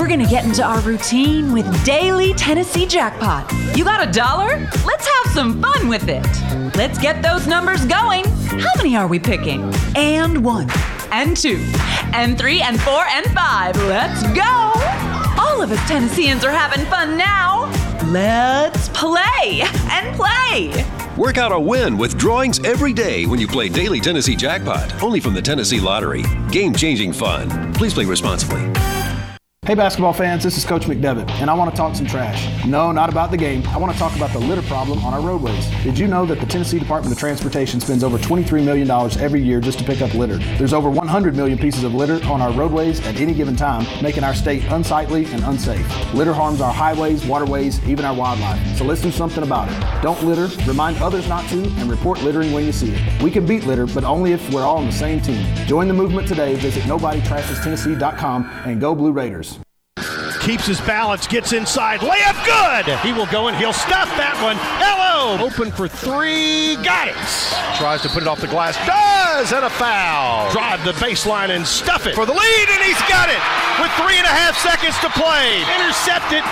We're going to get into our routine with Daily Tennessee Jackpot. You got $1? Let's have some fun with it. Let's get those numbers going. How many are we picking? And 1, and 2, and 3, and 4, and 5. Let's go. All of us Tennesseans are having fun now. Let's play and play. Work out a win with drawings every day when you play Daily Tennessee Jackpot, only from the Tennessee Lottery. Game-changing fun. Please play responsibly. Hey, basketball fans, this is Coach McDevitt, and I want to talk some trash. No, not about the game. I want to talk about the litter problem on our roadways. Did you know that the Tennessee Department of Transportation spends over $23 million every year just to pick up litter? There's over 100 million pieces of litter on our roadways at any given time, making our state unsightly and unsafe. Litter harms our highways, waterways, even our wildlife. So let's do something about it. Don't litter, remind others not to, and report littering when you see it. We can beat litter, but only if we're all on the same team. Join the movement today. Visit NobodyTrashesTennessee.com and go Blue Raiders. Keeps his balance, gets inside, layup good! He will go and he'll stuff that one. Hello! Open for three, got it! Tries to put it off the glass, does, and a foul! Drive the baseline and stuff it for the lead, and he's got it! With 3.5 seconds to play, intercepted,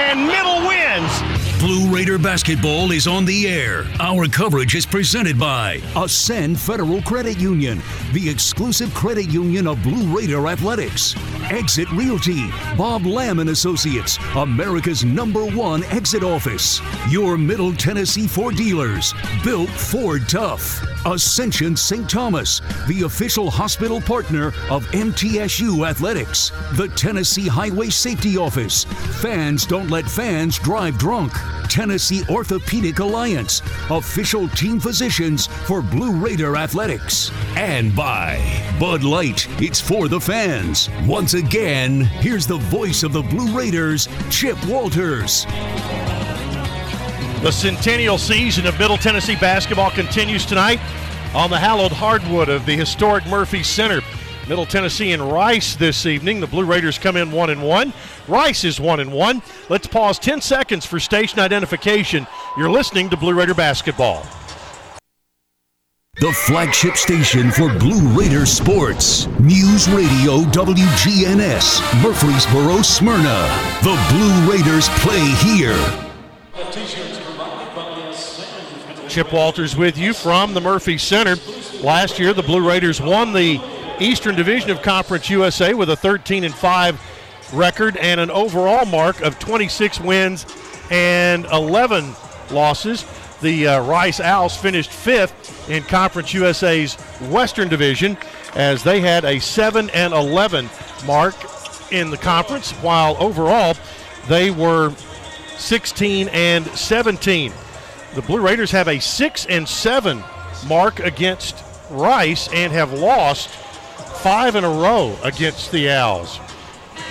and middle wins. Blue Raider basketball is on the air. Our coverage is presented by Ascend Federal Credit Union, the exclusive credit union of Blue Raider athletics. Exit Realty, Bob Lamb and Associates, America's #1 exit office. Your Middle Tennessee Ford dealers, built Ford tough. Ascension St. Thomas, the official hospital partner of MTSU athletics. The Tennessee Highway Safety Office. Fans don't let fans drive drunk. Tennessee Orthopedic Alliance, official team physicians for Blue Raider athletics. And by Bud Light, it's for the fans. Once again, here's the voice of the Blue Raiders, Chip Walters. The centennial season of Middle Tennessee basketball continues tonight on the hallowed hardwood of the historic Murphy Center. Middle Tennessee and Rice this evening. The Blue Raiders come in 1-1. Rice is 1-1. Let's pause 10 seconds for station identification. You're listening to Blue Raider basketball. The flagship station for Blue Raider sports. News Radio WGNS, Murfreesboro, Smyrna. The Blue Raiders play here. Chip Walters with you from the Murphy Center. Last year, the Blue Raiders won the Eastern Division of Conference USA with a 13-5 record and an overall mark of 26 wins and 11 losses. The Rice Owls finished 5th in Conference USA's Western Division as they had a 7-11 mark in the conference, while overall they were 16-17. The Blue Raiders have a 6-7 mark against Rice and have lost 5 in a row against the Owls.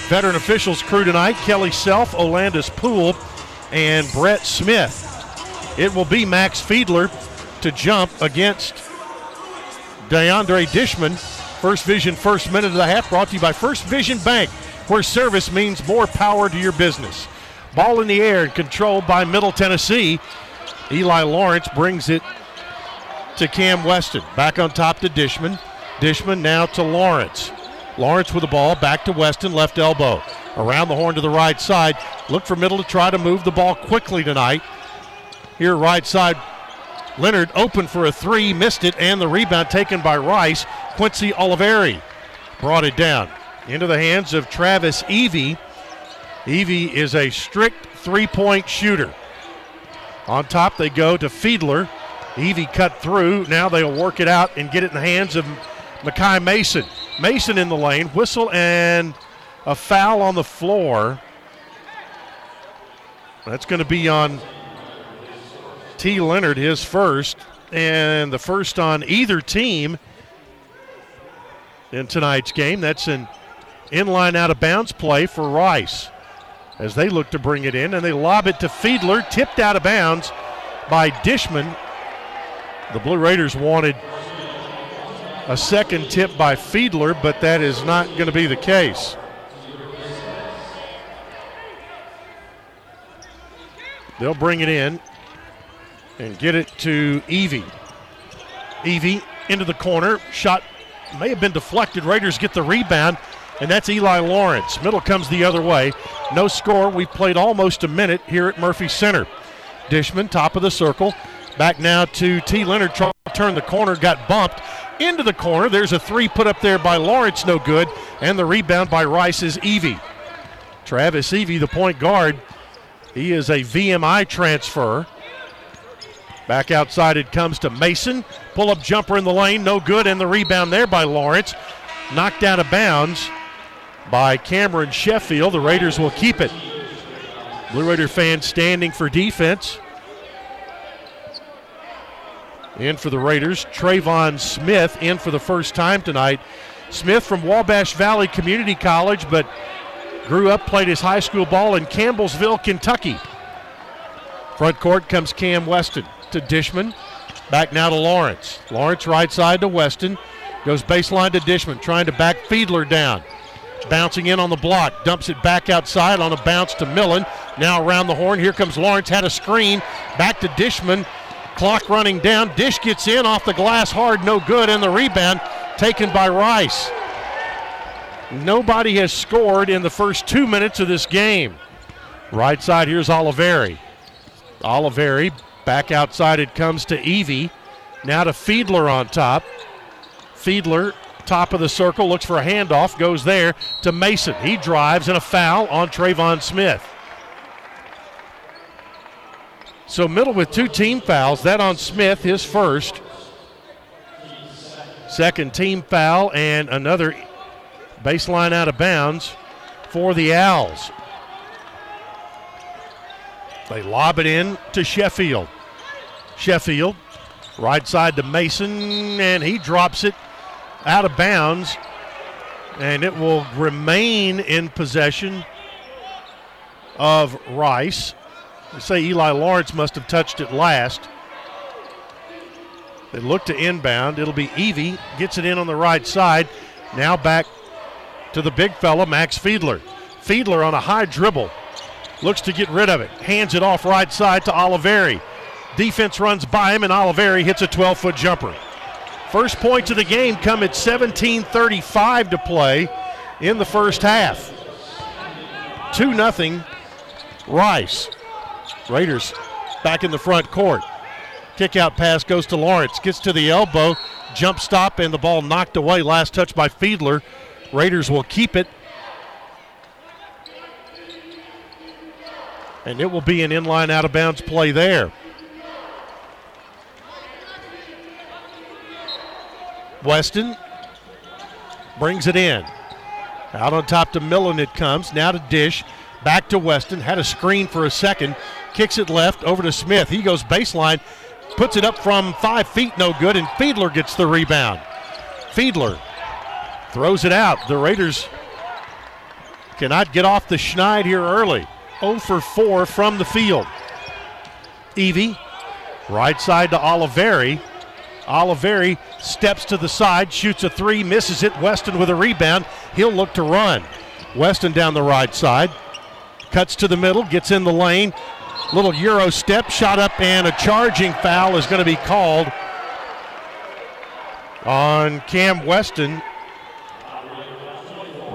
Veteran officials crew tonight, Kelly Self, Olandis Poole, and Brett Smith. It will be Max Fiedler to jump against DeAndre Dishman. First Vision, first minute of the half, brought to you by First Vision Bank, where service means more power to your business. Ball in the air and controlled by Middle Tennessee. Eli Lawrence brings it to Cam Weston. Back on top to Dishman. Dishman now to Lawrence. Lawrence with the ball, back to Weston, left elbow. Around the horn to the right side. Look for Middle to try to move the ball quickly tonight. Here right side, Leonard open for a three, missed it, and the rebound taken by Rice. Quincy Oliveri brought it down. Into the hands of Travis Evie. Evie is a strict three-point shooter. On top they go to Fiedler. Evie cut through. Now they'll work it out and get it in the hands of Makai Mason. Mason in the lane. Whistle and a foul on the floor. That's going to be on T. Leonard, his first. And the first on either team in tonight's game. That's an inline out-of-bounds play for Rice, as they look to bring it in, and they lob it to Fiedler, tipped out of bounds by Dishman. The Blue Raiders wanted a second tip by Fiedler, but that is not going to be the case. They'll bring it in and get it to Evie. Evie into the corner, shot may have been deflected. Raiders get the rebound and that's Eli Lawrence. Middle comes the other way. No score. We've played almost a minute here at Murphy Center. Dishman, top of the circle. Back now to T. Leonard, trying to turn the corner, got bumped into the corner. There's a three put up there by Lawrence, no good, and the rebound by Rice is Evie. Travis Evie, the point guard, he is a VMI transfer. Back outside it comes to Mason. Pull-up jumper in the lane, no good, and the rebound there by Lawrence. Knocked out of bounds by Cameron Sheffield. The Raiders will keep it. Blue Raider fans standing for defense. In for the Raiders, Trayvon Smith in for the first time tonight. Smith from Wabash Valley Community College, but grew up, played his high school ball in Campbellsville, Kentucky. Front court comes Cam Weston to Dishman. Back now to Lawrence. Lawrence right side to Weston. Goes baseline to Dishman, trying to back Fiedler down. Bouncing in on the block, dumps it back outside on a bounce to Millen. Now around the horn, here comes Lawrence, had a screen. Back to Dishman. Clock running down. Dish gets in off the glass hard, no good, and the rebound taken by Rice. Nobody has scored in the first 2 minutes of this game. Right side, here's Oliveri. Oliveri, back outside it comes to Evie. Now to Fiedler on top. Fiedler, top of the circle, looks for a handoff, goes there to Mason. He drives and a foul on Trayvon Smith. So Middle with two team fouls, that on Smith, his first. Second team foul and another baseline out of bounds for the Owls. They lob it in to Sheffield. Sheffield, right side to Mason, and he drops it out of bounds, and it will remain in possession of Rice. They say Eli Lawrence must have touched it last. They look to inbound. It'll be Evie. Gets it in on the right side. Now back to the big fella, Max Fiedler. Fiedler on a high dribble. Looks to get rid of it. Hands it off right side to Oliveri. Defense runs by him, and Oliveri hits a 12-foot jumper. First points of the game come at 17:35 to play in the first half. 2-0 Rice. Raiders back in the front court. Kick out pass goes to Lawrence. Gets to the elbow. Jump stop and the ball knocked away. Last touch by Fiedler. Raiders will keep it. And it will be an inline out of bounds play there. Weston brings it in. Out on top to Millen it comes. Now to Dish. Back to Weston. Had a screen for a second. Kicks it left over to Smith. He goes baseline, puts it up from 5 feet, no good, and Fiedler gets the rebound. Fiedler throws it out. The Raiders cannot get off the schneid here early. 0 for 4 from the field. Evie, right side to Oliveri. Oliveri steps to the side, shoots a three, misses it. Weston with a rebound. He'll look to run. Weston down the right side. Cuts to the middle, gets in the lane. Little Euro step, shot up, and a charging foul is going to be called on Cam Weston.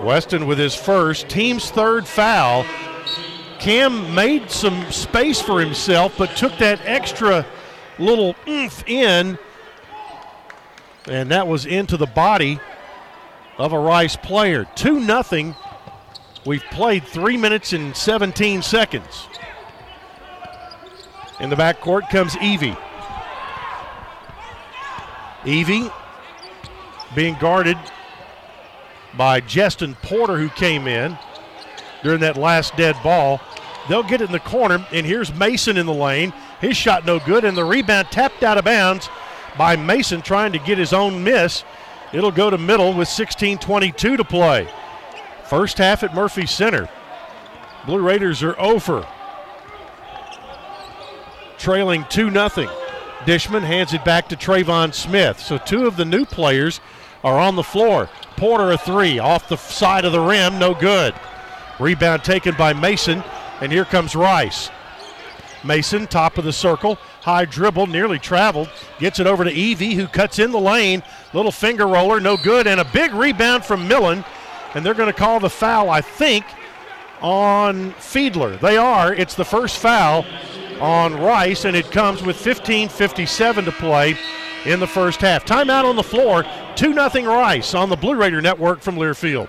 Weston with his first, team's third foul. Cam made some space for himself, but took that extra little oomph in, and that was into the body of a Rice player. 2-0. We've played 3 minutes and 17 seconds. In the backcourt comes Evie. Evie being guarded by Justin Porter, who came in during that last dead ball. They'll get it in the corner, and here's Mason in the lane. His shot no good, and the rebound tapped out of bounds by Mason trying to get his own miss. It'll go to Middle with 16:22 to play. First half at Murphy Center. Blue Raiders are over. Trailing 2-0. Dishman hands it back to Trayvon Smith. So two of the new players are on the floor. Porter a three off the side of the rim, no good. Rebound taken by Mason, and here comes Rice. Mason, top of the circle, high dribble, nearly traveled. Gets it over to Evie, who cuts in the lane. Little finger roller, no good, and a big rebound from Millen. and they're going to call the foul, I think, on Fiedler. They are. It's the first foul on Rice, and it comes with 15:57 to play in the first half. Timeout on the floor, 2-0 Rice on the Blue Raider Network from Learfield.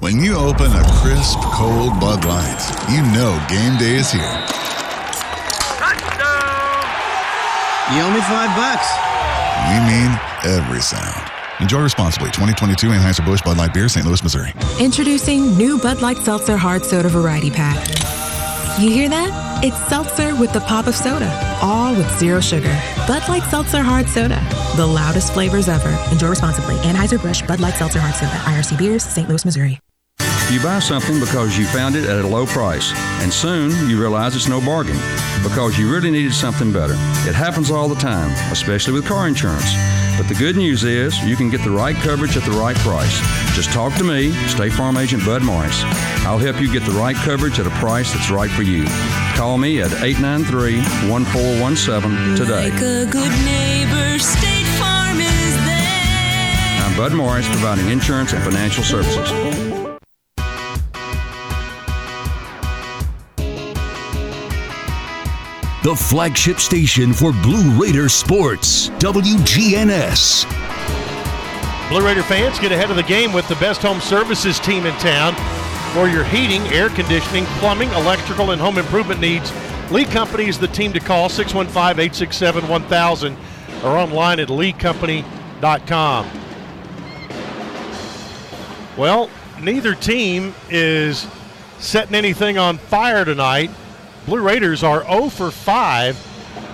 When you open a crisp, cold Bud Light, you know game day is here. Touchdown! You owe me $5. We mean every sound. Enjoy responsibly. 2022 Anheuser-Busch Bud Light Beer, St. Louis, Missouri. Introducing new Bud Light Seltzer Hard Soda Variety Pack. You hear that? It's seltzer with the pop of soda, all with zero sugar. Bud Light Seltzer Hard Soda, the loudest flavors ever. Enjoy responsibly. Anheuser-Busch Bud Light Seltzer Hard Soda, IRC Beers, St. Louis, Missouri. You buy something because you found it at a low price, and soon you realize it's no bargain because you really needed something better. It happens all the time, especially with car insurance. But the good news is you can get the right coverage at the right price. Just talk to me, State Farm Agent Bud Morris. I'll help you get the right coverage at a price that's right for you. Call me at 893-1417 today. Like a good neighbor, State Farm is there. I'm Bud Morris, providing insurance and financial services. The flagship station for Blue Raider sports, WGNS. Blue Raider fans, get ahead of the game with the best home services team in town. For your heating, air conditioning, plumbing, electrical, and home improvement needs, Lee Company is the team to call, 615-867-1000, or online at leecompany.com. Well, neither team is setting anything on fire tonight. Blue Raiders are 0 for 5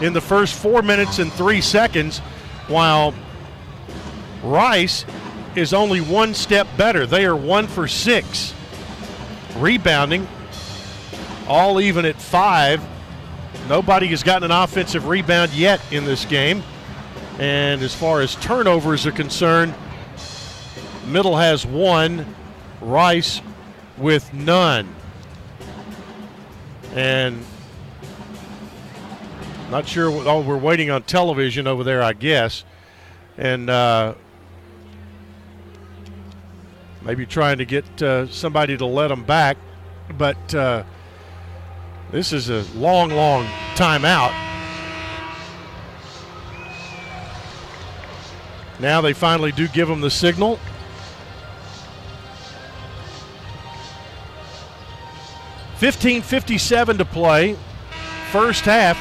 in the first 4 minutes and 3 seconds, while Rice is only one step better. They are 1 for 6. Rebounding, all even at 5. Nobody has gotten an offensive rebound yet in this game. And as far as turnovers are concerned, Middle has 1, Rice with none. And not sure. Oh, we're waiting on television over there, I guess. And maybe trying to get somebody to let them back. But this is a long, long timeout. Now they finally do give them the signal. $15:57 to play, first half.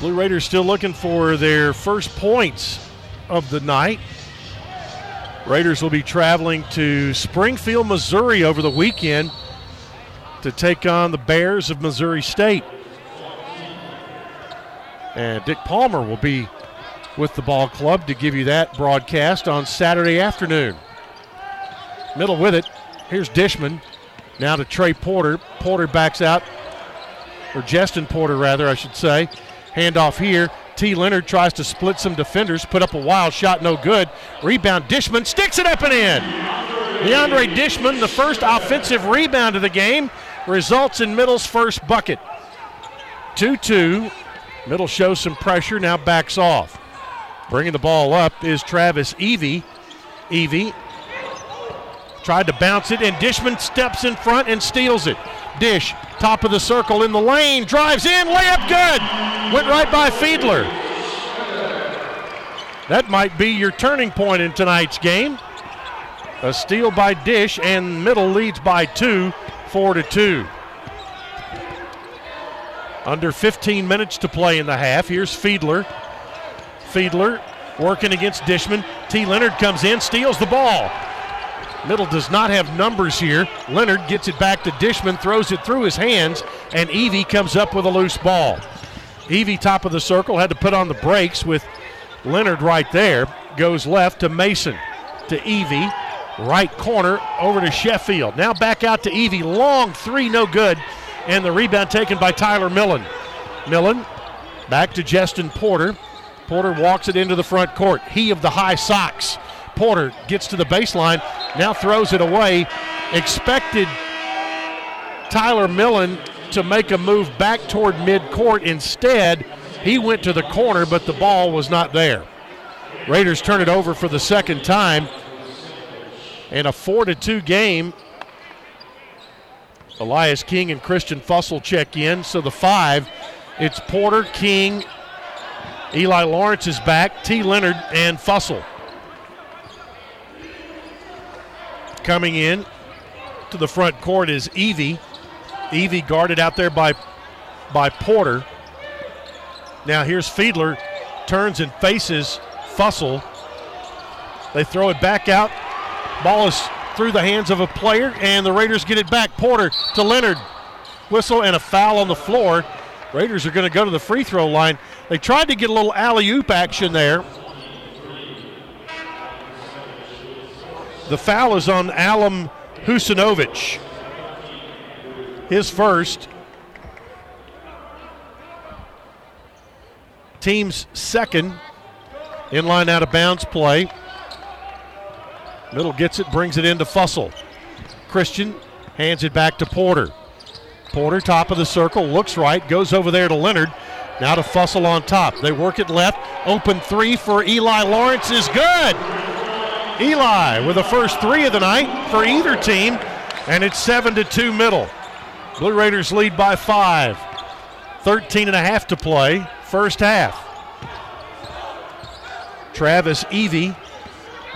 Blue Raiders still looking for their first points of the night. Raiders will be traveling to Springfield, Missouri over the weekend to take on the Bears of Missouri State. And Dick Palmer will be with the ball club to give you that broadcast on Saturday afternoon. Middle with it. Here's Dishman. Now to Trey Porter. Porter backs out, or Justin Porter, rather, I should say. Handoff here. T. Leonard tries to split some defenders, put up a wild shot, no good. Rebound, Dishman sticks it up and in. DeAndre Dishman, the first offensive rebound of the game, results in Middle's first bucket. 2-2. Middle shows some pressure, now backs off. Bringing the ball up is Travis Evie. Evie tried to bounce it, and Dishman steps in front and steals it. Dish, top of the circle, in the lane, drives in, layup good. Went right by Fiedler. That might be your turning point in tonight's game. A steal by Dish, and Middle leads by 2, 4-2. Under 15 minutes to play in the half. Here's Fiedler. Fiedler working against Dishman. T. Leonard comes in, steals the ball. Middle does not have numbers here. Leonard gets it back to Dishman, throws it through his hands, and Evie comes up with a loose ball. Evie, top of the circle, had to put on the brakes with Leonard right there. Goes left to Mason, to Evie. right corner over to Sheffield. Now back out to Evie. Long three, no good. And the rebound taken by Tyler Millen. Millen back to Justin Porter. Porter walks it into the front court. He of the high socks. Porter gets to the baseline, now throws it away. Expected Tyler Millen to make a move back toward midcourt. Instead, he went to the corner, but the ball was not there. Raiders turn it over for the second time. In a 4-2 game, Elias King and Christian Fussell check in. So the five, it's Porter, King, Eli Lawrence is back, T. Leonard, and Fussell. Coming in to the front court is Evie. Evie guarded out there by Porter. Now here's Fiedler, turns and faces Fussell. They throw it back out. Ball is through the hands of a player, and the Raiders get it back. Porter to Leonard. Whistle and a foul on the floor. Raiders are going to go to the free throw line. They tried to get a little alley-oop action there. The foul is on Alem Husinovich. His first. Team's second. Inline out of bounds play. Middle gets it, brings it into Fussell. Christian hands it back to Porter. Porter, top of the circle, looks right, goes over there to Leonard. Now to Fussell on top. They work it left. Open three for Eli Lawrence is good. Eli with the first three of the night for either team, and it's 7-2 Middle. Blue Raiders lead by 5. 13.5 to play, first half. Travis Evie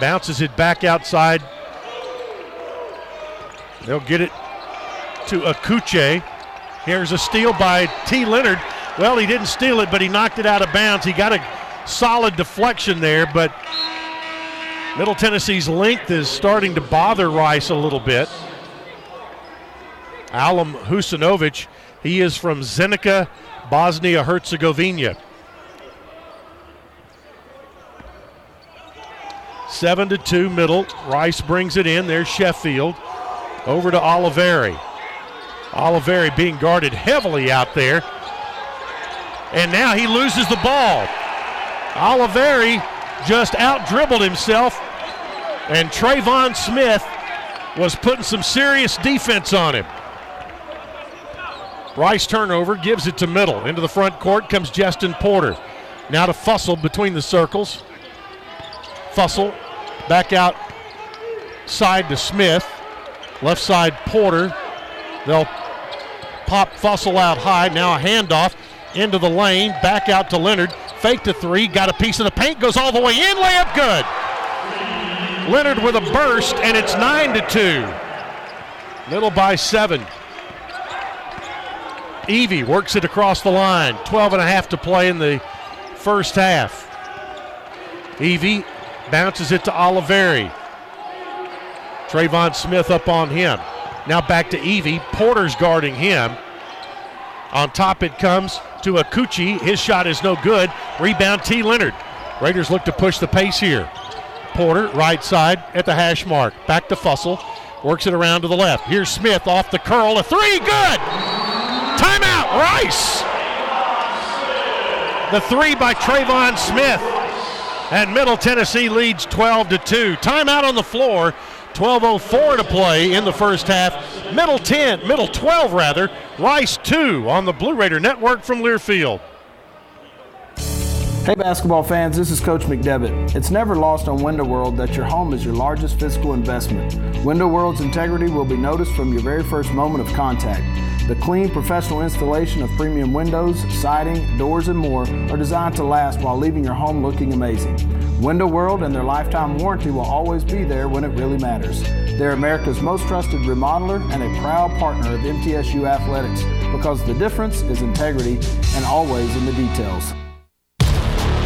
bounces it back outside. They'll get it to Akuche. Here's a steal by T. Leonard. Well, he didn't steal it, but he knocked it out of bounds. He got a solid deflection there, but Middle Tennessee's length is starting to bother Rice a little bit. Alem Husinovich, he is from Zenica, Bosnia-Herzegovina. 7-2 Middle. Rice brings it in. There's Sheffield. Over to Oliveri. Oliveri being guarded heavily out there. And now he loses the ball. Oliveri just out-dribbled himself. And Trayvon Smith was putting some serious defense on him. Rice turnover, gives it to Middle. Into the front court comes Justin Porter. Now to Fussell between the circles. Fussell back out side to Smith. Left side Porter. They'll pop Fussell out high. Now a handoff into the lane. Back out to Leonard. Fake to three. Got a piece of the paint. Goes all the way in. Layup good. Leonard with a burst, and it's 9-2. Middle by 7. Evie works it across the line. 12.5 to play in the first half. Evie bounces it to Oliveri. Trayvon Smith up on him. Now back to Evie. Porter's guarding him. On top it comes to Akuchi. His shot is no good. Rebound T. Leonard. Raiders look to push the pace here. Porter, right side at the hash mark. Back to Fussell. Works it around to the left. Here's Smith off the curl. A three, good! Timeout, Rice! The three by Trayvon Smith. And Middle Tennessee leads 12-2. Timeout on the floor, 12:04 to play in the first half. Middle 12 rather. Rice 2 on the Blue Raider Network from Learfield. Hey basketball fans, this is Coach McDevitt. It's never lost on Window World that your home is your largest physical investment. Window World's integrity will be noticed from your very first moment of contact. The clean, professional installation of premium windows, siding, doors, and more are designed to last while leaving your home looking amazing. Window World and their lifetime warranty will always be there when it really matters. They're America's most trusted remodeler and a proud partner of MTSU Athletics, because the difference is integrity and always in the details.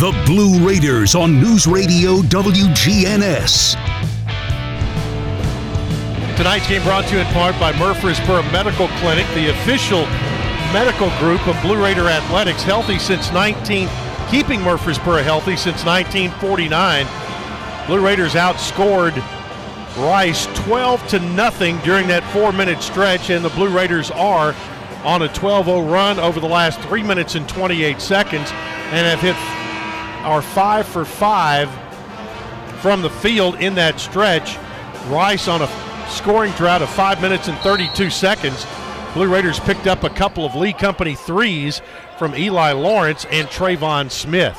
The Blue Raiders on News Radio WGNS. Tonight's game brought to you in part by Murfreesboro Medical Clinic, the official medical group of Blue Raider Athletics, keeping Murfreesboro healthy since 1949. Blue Raiders outscored Rice 12-0 during that 4-minute stretch, and the Blue Raiders are on a 12-0 run over the last 3 minutes and 28 seconds and have hit are 5 for 5 from the field in that stretch. Rice on a scoring drought of 5 minutes and 32 seconds. Blue Raiders picked up a couple of Lee Company threes from Eli Lawrence and Trayvon Smith.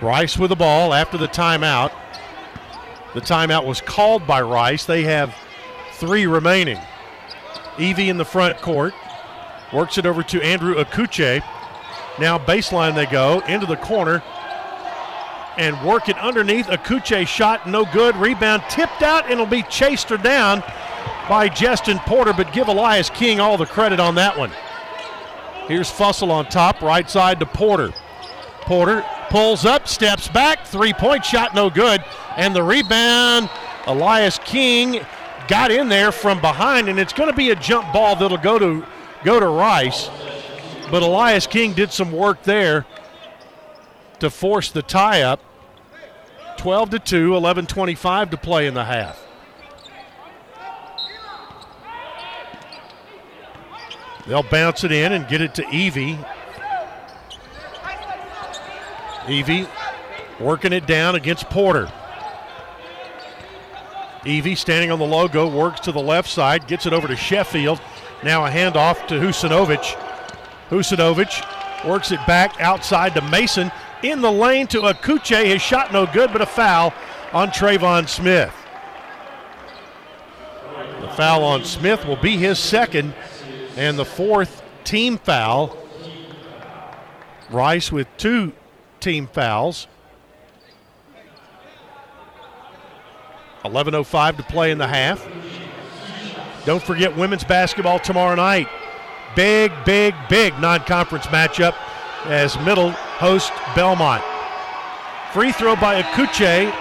Rice with the ball after the timeout. The timeout was called by Rice. They have 3 remaining. Evie in the front court. Works it over to Andrew Akuche. Now baseline they go into the corner. And work it underneath. Akuche shot, no good. Rebound tipped out, and it'll be chased or down by Justin Porter, but give Elias King all the credit on that one. Here's Fussell on top, right side to Porter. Porter pulls up, steps back, three-point shot, no good. And the rebound, Elias King got in there from behind, and it's going to be a jump ball that'll go to Rice. But Elias King did some work there to force the tie-up. 12-2, 11:25 to play in the half. They'll bounce it in and get it to Evie. Evie working it down against Porter. Evie standing on the logo, works to the left side, gets it over to Sheffield. Now a handoff to Husinovich. Husinovich works it back outside to Mason. In the lane to Akuche. His shot no good, but a foul on Trayvon Smith. The foul on Smith will be his second and the 4th team foul. Rice with 2 team fouls. 11:05 to play in the half. Don't forget women's basketball tomorrow night. Big non-conference matchup as Middle host Belmont. Free throw by Akuche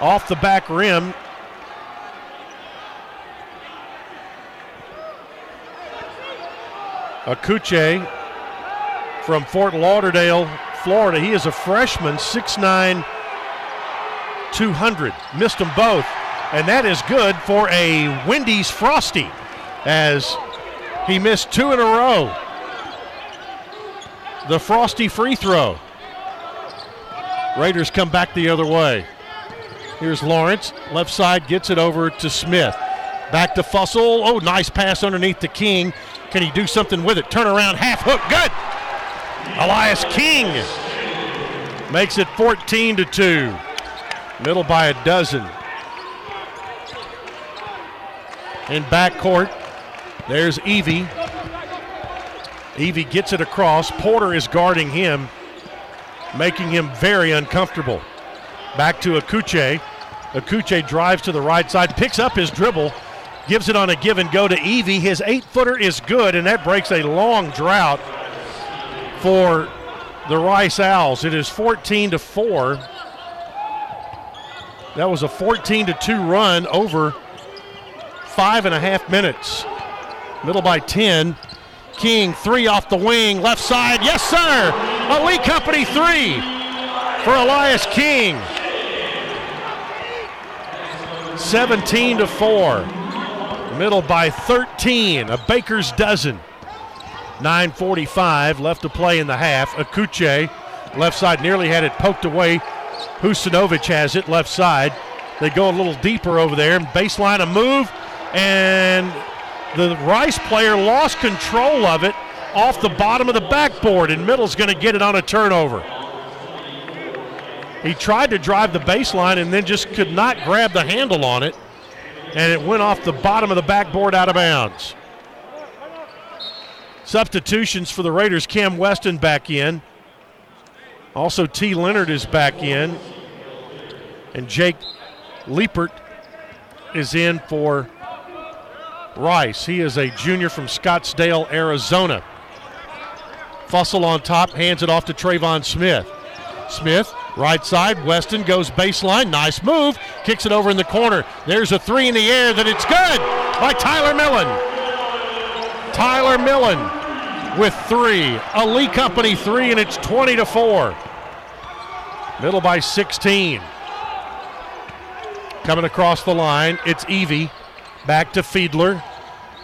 off the back rim. Akuche from Fort Lauderdale, Florida. He is a freshman, 6'9", 200. Missed them both, and that is good for a Wendy's Frosty as he missed 2 in a row. The Frosty free throw. Raiders come back the other way. Here's Lawrence. Left side gets it over to Smith. Back to Fussell. Oh, nice pass underneath to King. Can he do something with it? Turn around, half hook. Good. Elias King makes it 14-2. Middle by a dozen. In backcourt, there's Evie. Evie gets it across. Porter is guarding him, making him very uncomfortable. Back to Akuche. Akuche drives to the right side, picks up his dribble, gives it on a give and go to Evie. His 8-footer is good, and that breaks a long drought for the Rice Owls. It is 14-4. That was a 14-2 run over 5.5 minutes. Middle by 10. King, 3 off the wing, left side. Yes, sir. A Lee Company 3 for Elias King. 17-4. Middle by 13, a baker's dozen. 9:45 left to play in the half. Akuche, left side, nearly had it poked away. Husinovic has it, left side. They go a little deeper over there. Baseline, a move, and the Rice player lost control of it off the bottom of the backboard, and Middle's going to get it on a turnover. He tried to drive the baseline and then just could not grab the handle on it, and it went off the bottom of the backboard out of bounds. Substitutions for the Raiders. Cam Weston back in. Also T. Leonard is back in. And Jake Liepert is in for Rice. He is a junior from Scottsdale, Arizona. Fussell on top, hands it off to Trayvon Smith. Smith, right side, Weston goes baseline. Nice move. Kicks it over in the corner. There's a three in the air that it's good by Tyler Millen. Tyler Millen with three. A Lee Company three, and it's 20-4. Middle by 16. Coming across the line, it's Evie. Back to Fiedler.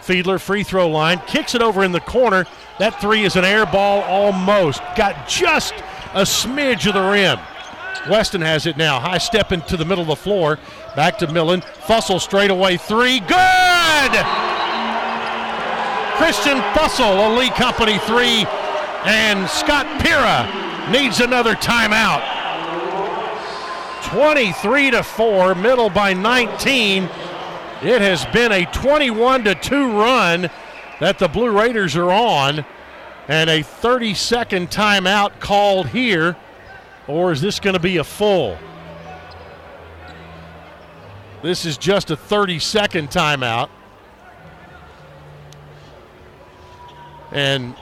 Fiedler, free throw line. Kicks it over in the corner. That three is an air ball almost. Got just a smidge of the rim. Weston has it now. High step into the middle of the floor. Back to Millen. Fussell straightaway three. Good! Christian Fussell, a Lee Company three, and Scott Pira needs another timeout. 23-4, Middle by 19. It has been a 21-2 run that the Blue Raiders are on, and a 30-second timeout called here, or is this going to be a full? This is just a 30-second timeout. And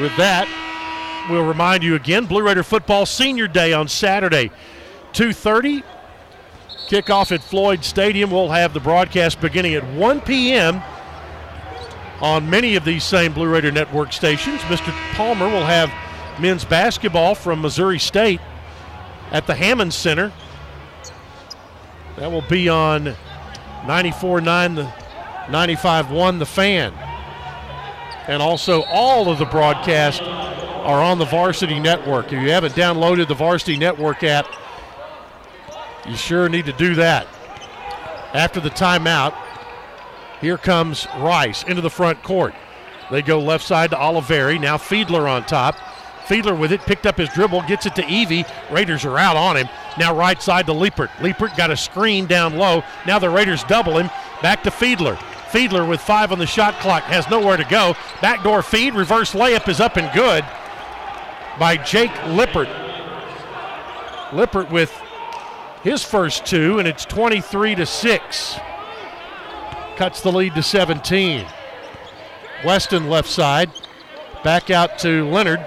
with that, we'll remind you again, Blue Raider football senior day on Saturday, 2:30. Kickoff at Floyd Stadium. We'll have the broadcast beginning at 1 p.m. on many of these same Blue Raider Network stations. Mr. Palmer will have men's basketball from Missouri State at the Hammond Center. That will be on 94.9 the 95.1 The Fan. And also all of the broadcasts are on the Varsity Network. If you haven't downloaded the Varsity Network app, you sure need to do that. After the timeout, here comes Rice into the front court. They go left side to Oliveri. Now Fiedler on top. Fiedler with it, picked up his dribble, gets it to Evie. Raiders are out on him. Now right side to Liepert. Liepert got a screen down low. Now the Raiders double him. Back to Fiedler. Fiedler with five on the shot clock has nowhere to go. Backdoor feed, reverse layup is up and good by Jake Liepert. Liepert with his first two, and it's 23-6. Cuts the lead to 17. Weston left side. Back out to Leonard.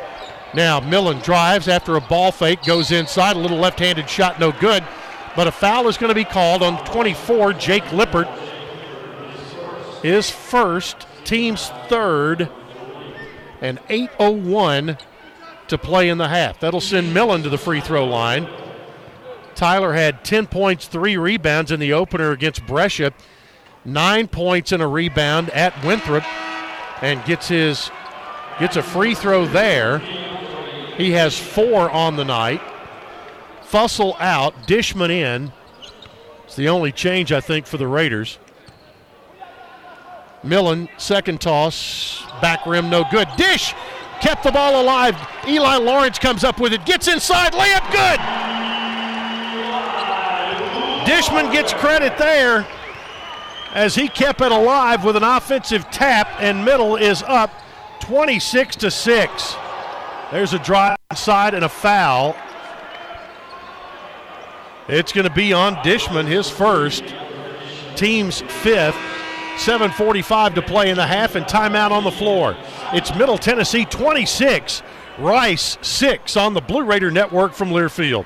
Now Millen drives after a ball fake, goes inside. A little left-handed shot, no good. But a foul is going to be called on 24, Jake Liepert. His first, team's third, and 8:01 to play in the half. That'll send Millen to the free throw line. Tyler had 10 points, 3 rebounds in the opener against Brescia, 9 points and a rebound at Winthrop, and gets a free throw there. He has 4 on the night. Fussell out, Dishman in. It's the only change, I think, for the Raiders. Millen, second toss, back rim, no good. Dish kept the ball alive. Eli Lawrence comes up with it, gets inside, layup good. Dishman gets credit there as he kept it alive with an offensive tap, and Middle is up 26-6. There's a drive inside and a foul. It's going to be on Dishman, his first, team's fifth. 7:45 to play in the half, and timeout on the floor. It's Middle Tennessee 26, Rice 6 on the Blue Raider Network from Learfield.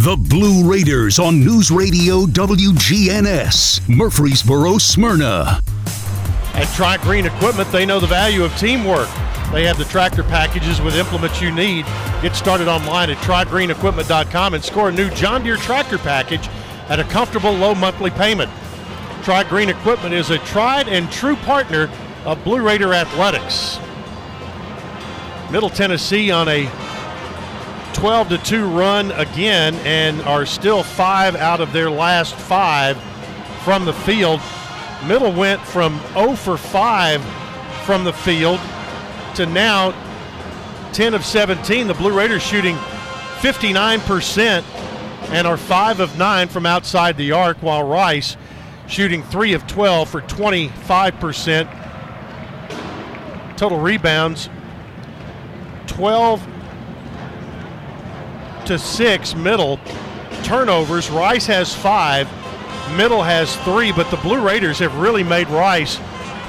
The Blue Raiders on News Radio WGNS, Murfreesboro, Smyrna. At Tri Green Equipment, they know the value of teamwork. They have the tractor packages with implements you need. Get started online at trigreenequipment.com and score a new John Deere tractor package at a comfortable low monthly payment. Tri Green Equipment is a tried and true partner of Blue Raider Athletics. Middle Tennessee on a 12-2 run again and are still 5 out of their last 5 from the field. Middle went from 0 for 5 from the field to now 10 of 17. The Blue Raiders shooting 59% and are 5 of 9 from outside the arc, while Rice shooting 3 of 12 for 25%. Total rebounds 12 to 6, Middle. Turnovers, Rice has 5, Middle has 3, but the Blue Raiders have really made Rice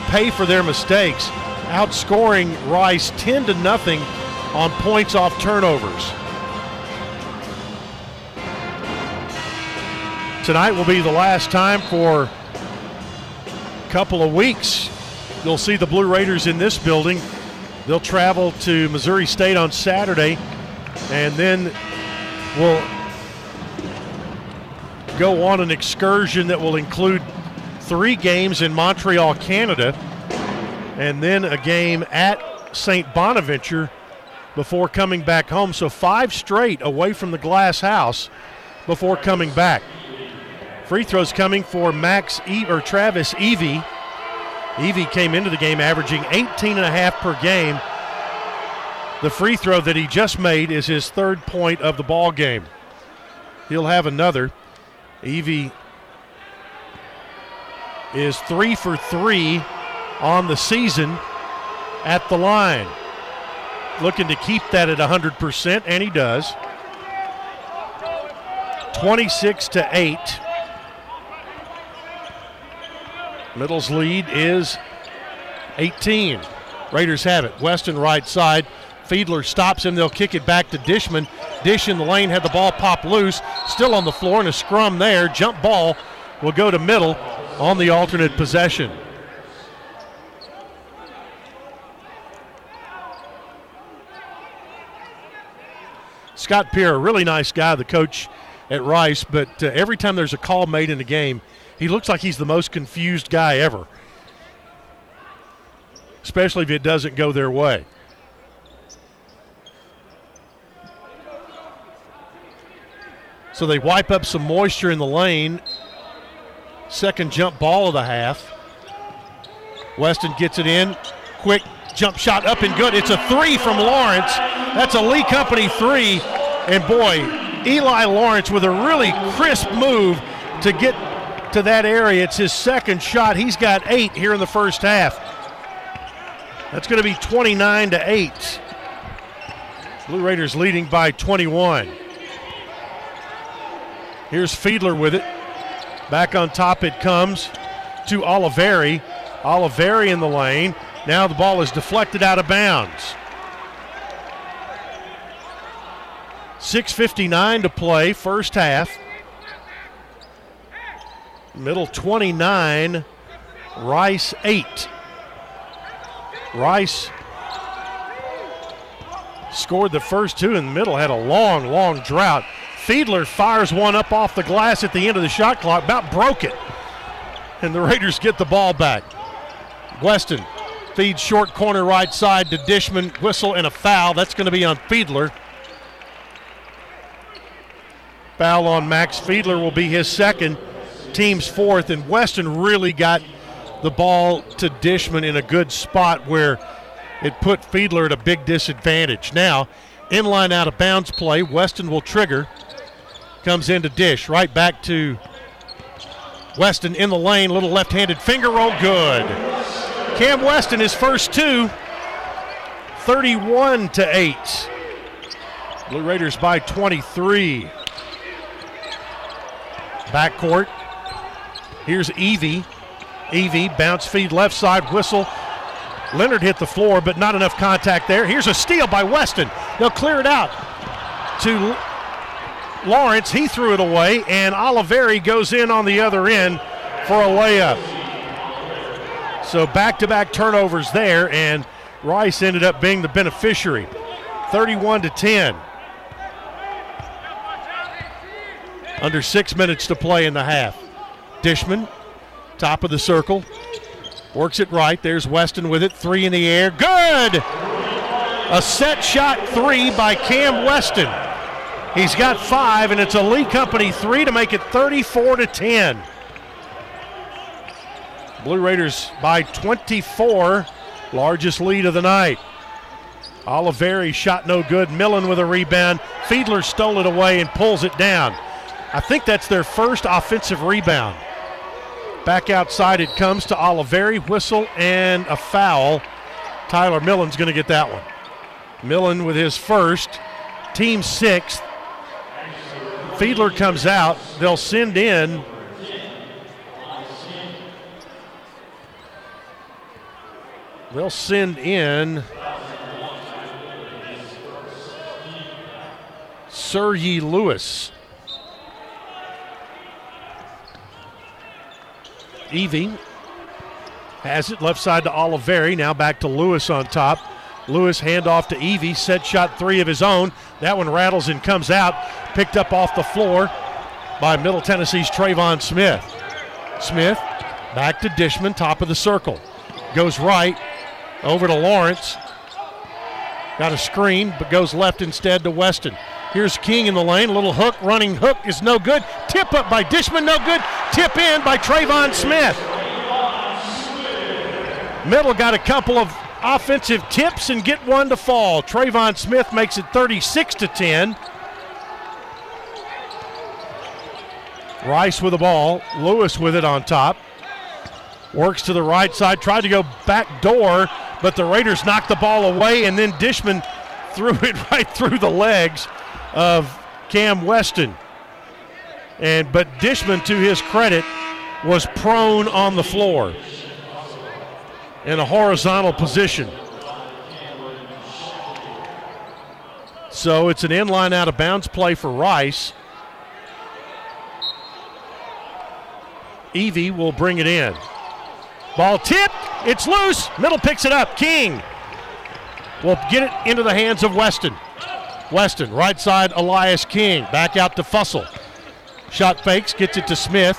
pay for their mistakes, outscoring Rice 10-0 on points off turnovers. Tonight will be the last time for a couple of weeks you'll see the Blue Raiders in this building. They'll travel to Missouri State on Saturday, and then we'll go on an excursion that will include 3 games in Montreal, Canada, and then a game at St. Bonaventure before coming back home. So 5 straight away from the glass house before coming back. Free throws coming for Travis Evie. Evie came into the game averaging 18.5 per game. The free throw that he just made is his 3rd point of the ball game. He'll have another. Evie is 3 for 3 on the season at the line. Looking to keep that at 100%, and he does. 26-8. Middle's lead is 18. Raiders have it. Weston right side. Fiedler stops him. They'll kick it back to Dishman. Dish in the lane, had the ball pop loose. Still on the floor, and a scrum there. Jump ball will go to Middle on the alternate possession. Scott Pierre, a really nice guy, the coach at Rice, but every time there's a call made in a game, he looks like he's the most confused guy ever, especially if it doesn't go their way. So they wipe up some moisture in the lane. 2nd jump ball of the half. Weston gets it in. Quick jump shot up and good. It's a 3 from Lawrence. That's a Lee Company 3. And boy, Eli Lawrence with a really crisp move to get to that area. It's his 2nd shot. He's got 8 here in the first half. That's going to be 29-8. Blue Raiders leading by 21. Here's Fiedler with it. Back on top it comes to Oliveri. Oliveri in the lane. Now the ball is deflected out of bounds. 6:59 to play, first half. Middle 29, Rice 8. Rice scored the first two in the middle, had a long, long drought. Fiedler fires one up off the glass at the end of the shot clock, about broke it. And the Raiders get the ball back. Weston feeds short corner right side to Dishman. Whistle and a foul. That's going to be on Fiedler. Foul on Max Fiedler will be his second, team's fourth, and Weston really got the ball to Dishman in a good spot where it put Fiedler at a big disadvantage. Now, inline out of bounds play, Weston will trigger, comes into Dish, right back to Weston in the lane, little left-handed finger roll, good. Cam Weston, his first two, 31-8. Blue Raiders by 23. Backcourt, here's Evie. Evie, bounce feed left side, whistle. Leonard hit the floor, but not enough contact there. Here's a steal by Weston. They'll clear it out to Lawrence. He threw it away, and Oliveri goes in on the other end for a layup. So back-to-back turnovers there, and Rice ended up being the beneficiary. 31-10. Under 6 minutes to play in the half. Dishman, top of the circle, works it right. There's Weston with it, three in the air, good! A set shot three by Cam Weston. He's got five, and it's a Lee Company three to make it 34-10. Blue Raiders by 24, largest lead of the night. Oliveri shot no good, Millen with a rebound. Fiedler stole it away and pulls it down. I think that's their first offensive rebound. Back outside it comes to Oliveri, whistle and a foul. Tyler Millen's going to get that one. Millen with his first, team sixth. Fiedler comes out, they'll send in. They'll send in Sergi Lewis. Evie has it left side to Oliveri. Now back to Lewis on top. Lewis handoff to Evie. Set shot three of his own. That one rattles and comes out. Picked up off the floor by Middle Tennessee's Trayvon Smith. Smith back to Dishman, top of the circle. Goes right over to Lawrence. Got a screen, but goes left instead to Weston. Here's King in the lane, little hook, running hook is no good. Tip up by Dishman, no good. Tip in by Trayvon Smith. Middle got a couple of offensive tips and get one to fall. Trayvon Smith makes it 36-10. Rice with the ball, Lewis with it on top. Works to the right side, tried to go back door, but the Raiders knocked the ball away, and then Dishman threw it right through the legs of Cam Weston. But Dishman, to his credit, was prone on the floor in a horizontal position. So it's an inline out of bounds play for Rice. Evie will bring it in. Ball tipped, it's loose, Middle picks it up, King will get it into the hands of Weston. Weston, right side, Elias King, back out to Fussell. Shot fakes, gets it to Smith.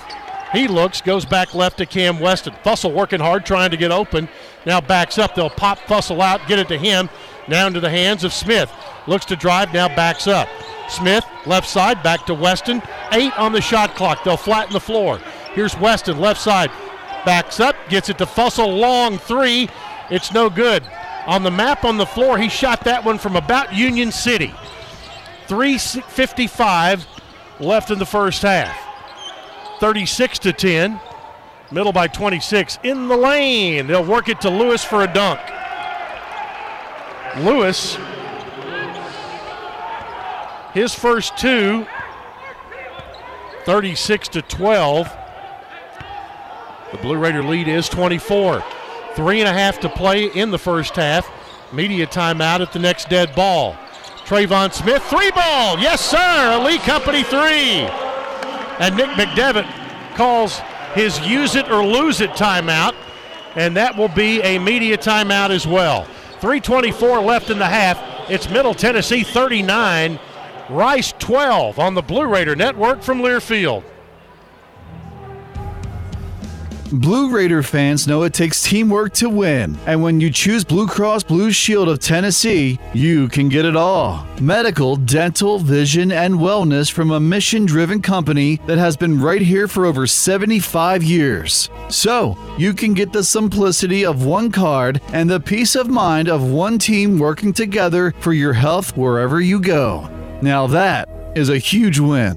He looks, goes back left to Cam Weston. Fussell working hard, trying to get open. Now backs up, they'll pop Fussell out, get it to him. Now into the hands of Smith. Looks to drive, now backs up. Smith, left side, back to Weston. 8 on the shot clock, they'll flatten the floor. Here's Weston, left side, backs up, gets it to Fussell, long three. It's no good. On the map on the floor, he shot that one from about Union City. 3:55 left in the first half. 36-10, Middle by 26. In the lane, they'll work it to Lewis for a dunk. Lewis his first two, 36-12. The Blue Raider lead is 24. 3.5 to play in the first half. Media timeout at the next dead ball. Trayvon Smith, three ball. Yes, sir, a Lee Company three. And Nick McDevitt calls his use it or lose it timeout, and that will be a media timeout as well. 3:24 left in the half. It's Middle Tennessee 39, Rice 12 on the Blue Raider Network from Learfield. Blue Raider fans know it takes teamwork to win, and when you choose Blue Cross Blue Shield of Tennessee, you can get it all. Medical, dental, vision, and wellness from a mission-driven company that has been right here for over 75 years. So, you can get the simplicity of one card and the peace of mind of one team working together for your health wherever you go. Now that is a huge win.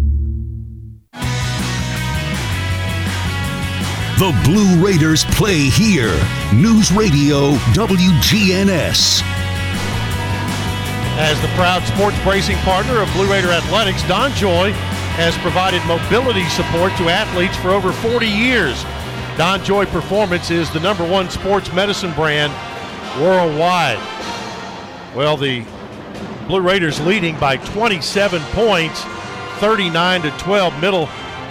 The Blue Raiders play here. News Radio WGNS. As the proud sports bracing partner of Blue Raider Athletics, Don Joy has provided mobility support to athletes for over 40 years. Don Joy Performance is the #1 sports medicine brand worldwide. Well, the Blue Raiders leading by 27 points, 39-12. Middle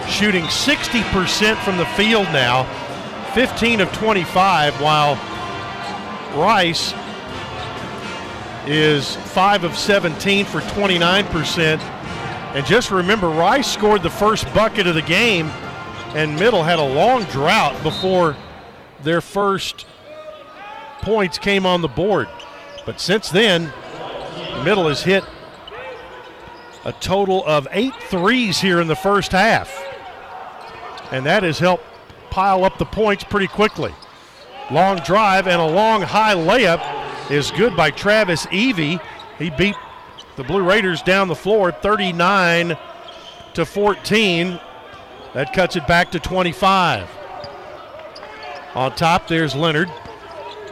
shooting 60% from the field now, 15 of 25, while Rice is 5 of 17 for 29%. And just remember, Rice scored the first bucket of the game, and Middle had a long drought before their first points came on the board. But since then, Middle has hit a total of 8 threes here in the first half, and that has helped pile up the points pretty quickly. Long drive and a long high layup is good by Travis Evie. He beat the Blue Raiders down the floor 39-14. That cuts it back to 25. On top, there's Leonard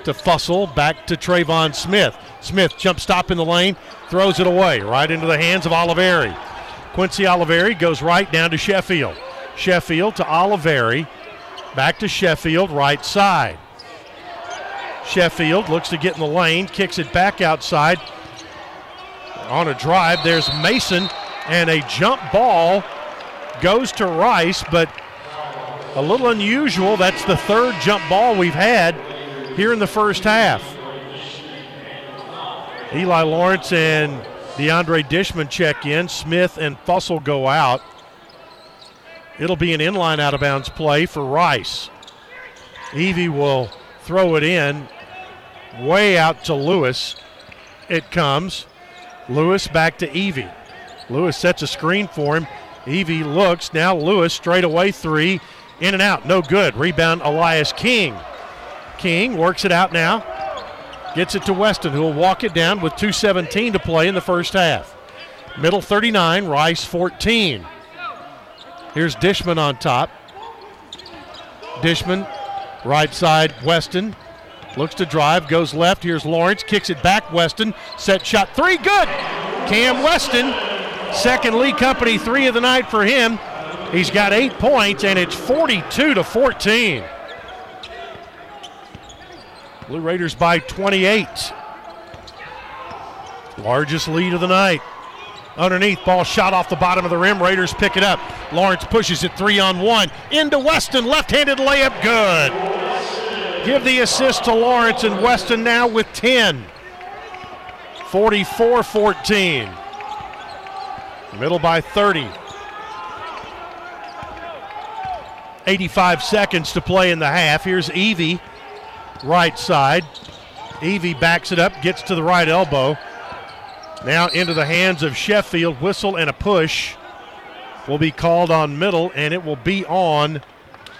to Fussell, back to Trayvon Smith. Smith jump stop in the lane, throws it away, right into the hands of Oliveri. Quincy Oliveri goes right down to Sheffield. Sheffield to Oliveri, back to Sheffield, right side. Sheffield looks to get in the lane, kicks it back outside. On a drive, there's Mason, and a jump ball goes to Rice, but a little unusual. That's the third jump ball we've had here in the first half. Eli Lawrence and DeAndre Dishman check in. Smith and Fussell go out. It'll be an inline out-of-bounds play for Rice. Evie will throw it in, way out to Lewis. It comes. Lewis back to Evie. Lewis sets a screen for him. Evie looks. Now Lewis straight away three. In and out. No good. Rebound Elias King. King works it out now. Gets it to Weston, who will walk it down with 2:17 to play in the first half. Middle 39, Rice 14. Here's Dishman on top. Dishman, right side, Weston. Looks to drive, goes left. Here's Lawrence, kicks it back, Weston. Set shot, three, good! Cam Weston, second Lee Company three of the night for him. He's got 8 points, and it's 42-14. Blue Raiders by 28. Largest lead of the night. Underneath, ball shot off the bottom of the rim. Raiders pick it up. Lawrence pushes it 3-on-1. Into Weston, left-handed layup, good. Give the assist to Lawrence, and Weston now with 10. 44-14. Middle by 30. 85 seconds to play in the half. Here's Evie, right side. Evie backs it up, gets to the right elbow. Now into the hands of Sheffield. Whistle and a push will be called on Middle, and it will be on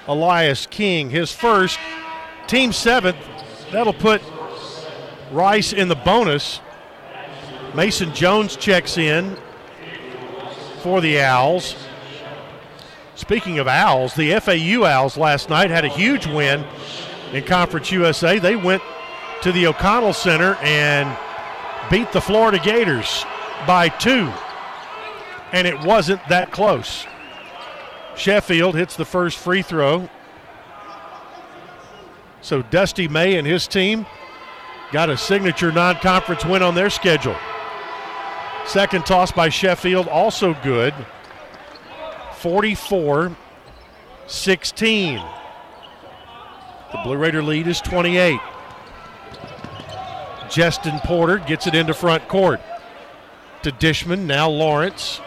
Elias King. His first, team seventh. That'll put Rice in the bonus. Mason Jones checks in for the Owls. Speaking of Owls, the FAU Owls last night had a huge win in Conference USA. They went to the O'Connell Center and beat the Florida Gators by 2, and it wasn't that close. Sheffield hits the first free throw. So Dusty May and his team got a signature non-conference win on their schedule. Second toss by Sheffield, also good. 44-16. The Blue Raider lead is 28. Justin Porter gets it into front court. To Dishman, now Lawrence.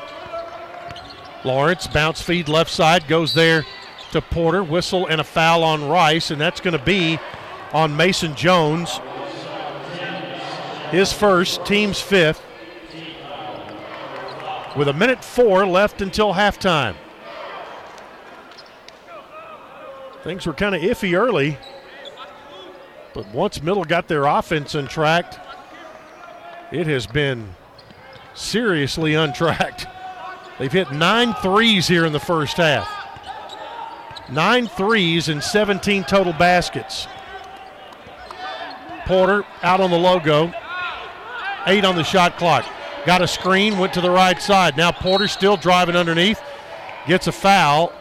Lawrence, bounce feed left side, goes there to Porter. Whistle and a foul on Rice, and that's going to be on Mason Jones. His first, team's fifth. With 1:04 left until halftime. Things were kind of iffy early, but once Middle got their offense untracked, it has been seriously untracked. They've hit 9 threes here in the first half. 9 threes and 17 total baskets. Porter out on the logo, 8 on the shot clock. Got a screen, went to the right side. Now Porter still driving underneath. Gets a foul.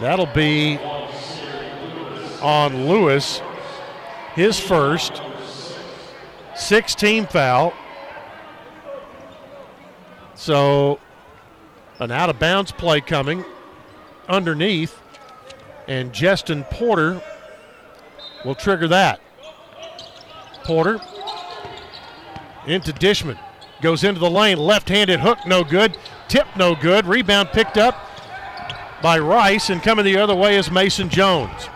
That'll be on Lewis. His first. 16 foul. So an out-of-bounds play coming underneath. And Justin Porter will trigger that. Porter into Dishman. Goes into the lane, left-handed hook, no good. Tip, no good. Rebound picked up by Rice, and coming the other way is Mason Jones.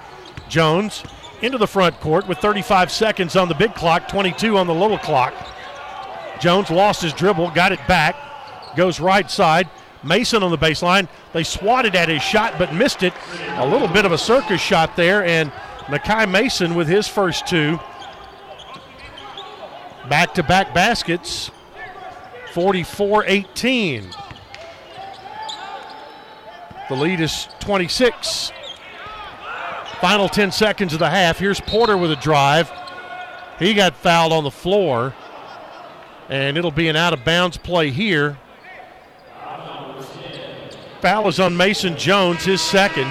Jones into the front court with 35 seconds on the big clock, 22 on the little clock. Jones lost his dribble, got it back, goes right side. Mason on the baseline. They swatted at his shot but missed it. A little bit of a circus shot there, and Makai Mason with his first 2. Back-to-back baskets. 44-18. The lead is 26. Final 10 seconds of the half. Here's Porter with a drive. He got fouled on the floor. And it'll be an out-of-bounds play here. Foul is on Mason Jones, his second.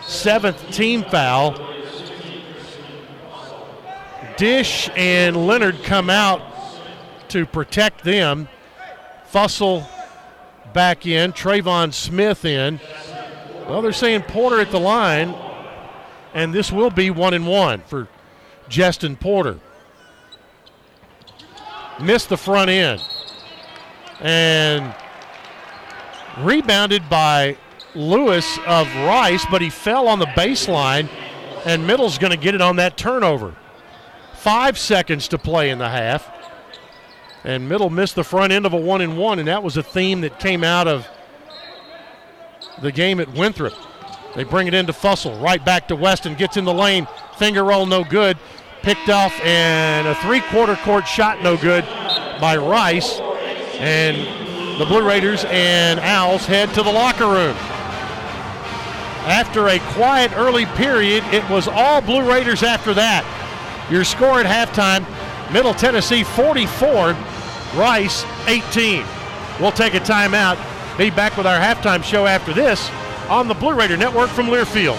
7th team foul. Dish and Leonard come out to protect them. Fussell back in, Trayvon Smith in. Well, they're saying Porter at the line, and this will be 1-and-1 for Justin Porter. Missed the front end. And rebounded by Lewis of Rice, but he fell on the baseline, and Middle's going to get it on that turnover. 5 seconds to play in the half. And Middle missed the front end of a 1-and-1, and that was a theme that came out of the game at Winthrop. They bring it into Fussell, right back to Weston, gets in the lane, finger roll no good, picked off, and a three-quarter court shot no good by Rice. And the Blue Raiders and Owls head to the locker room. After a quiet early period, it was all Blue Raiders after that. Your score at halftime, Middle Tennessee 44, Rice 18. We'll take a timeout. Be back with our halftime show after this on the Blue Raider Network from Learfield.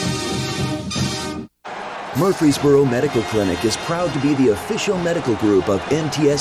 Murfreesboro Medical Clinic is proud to be the official medical group of MTS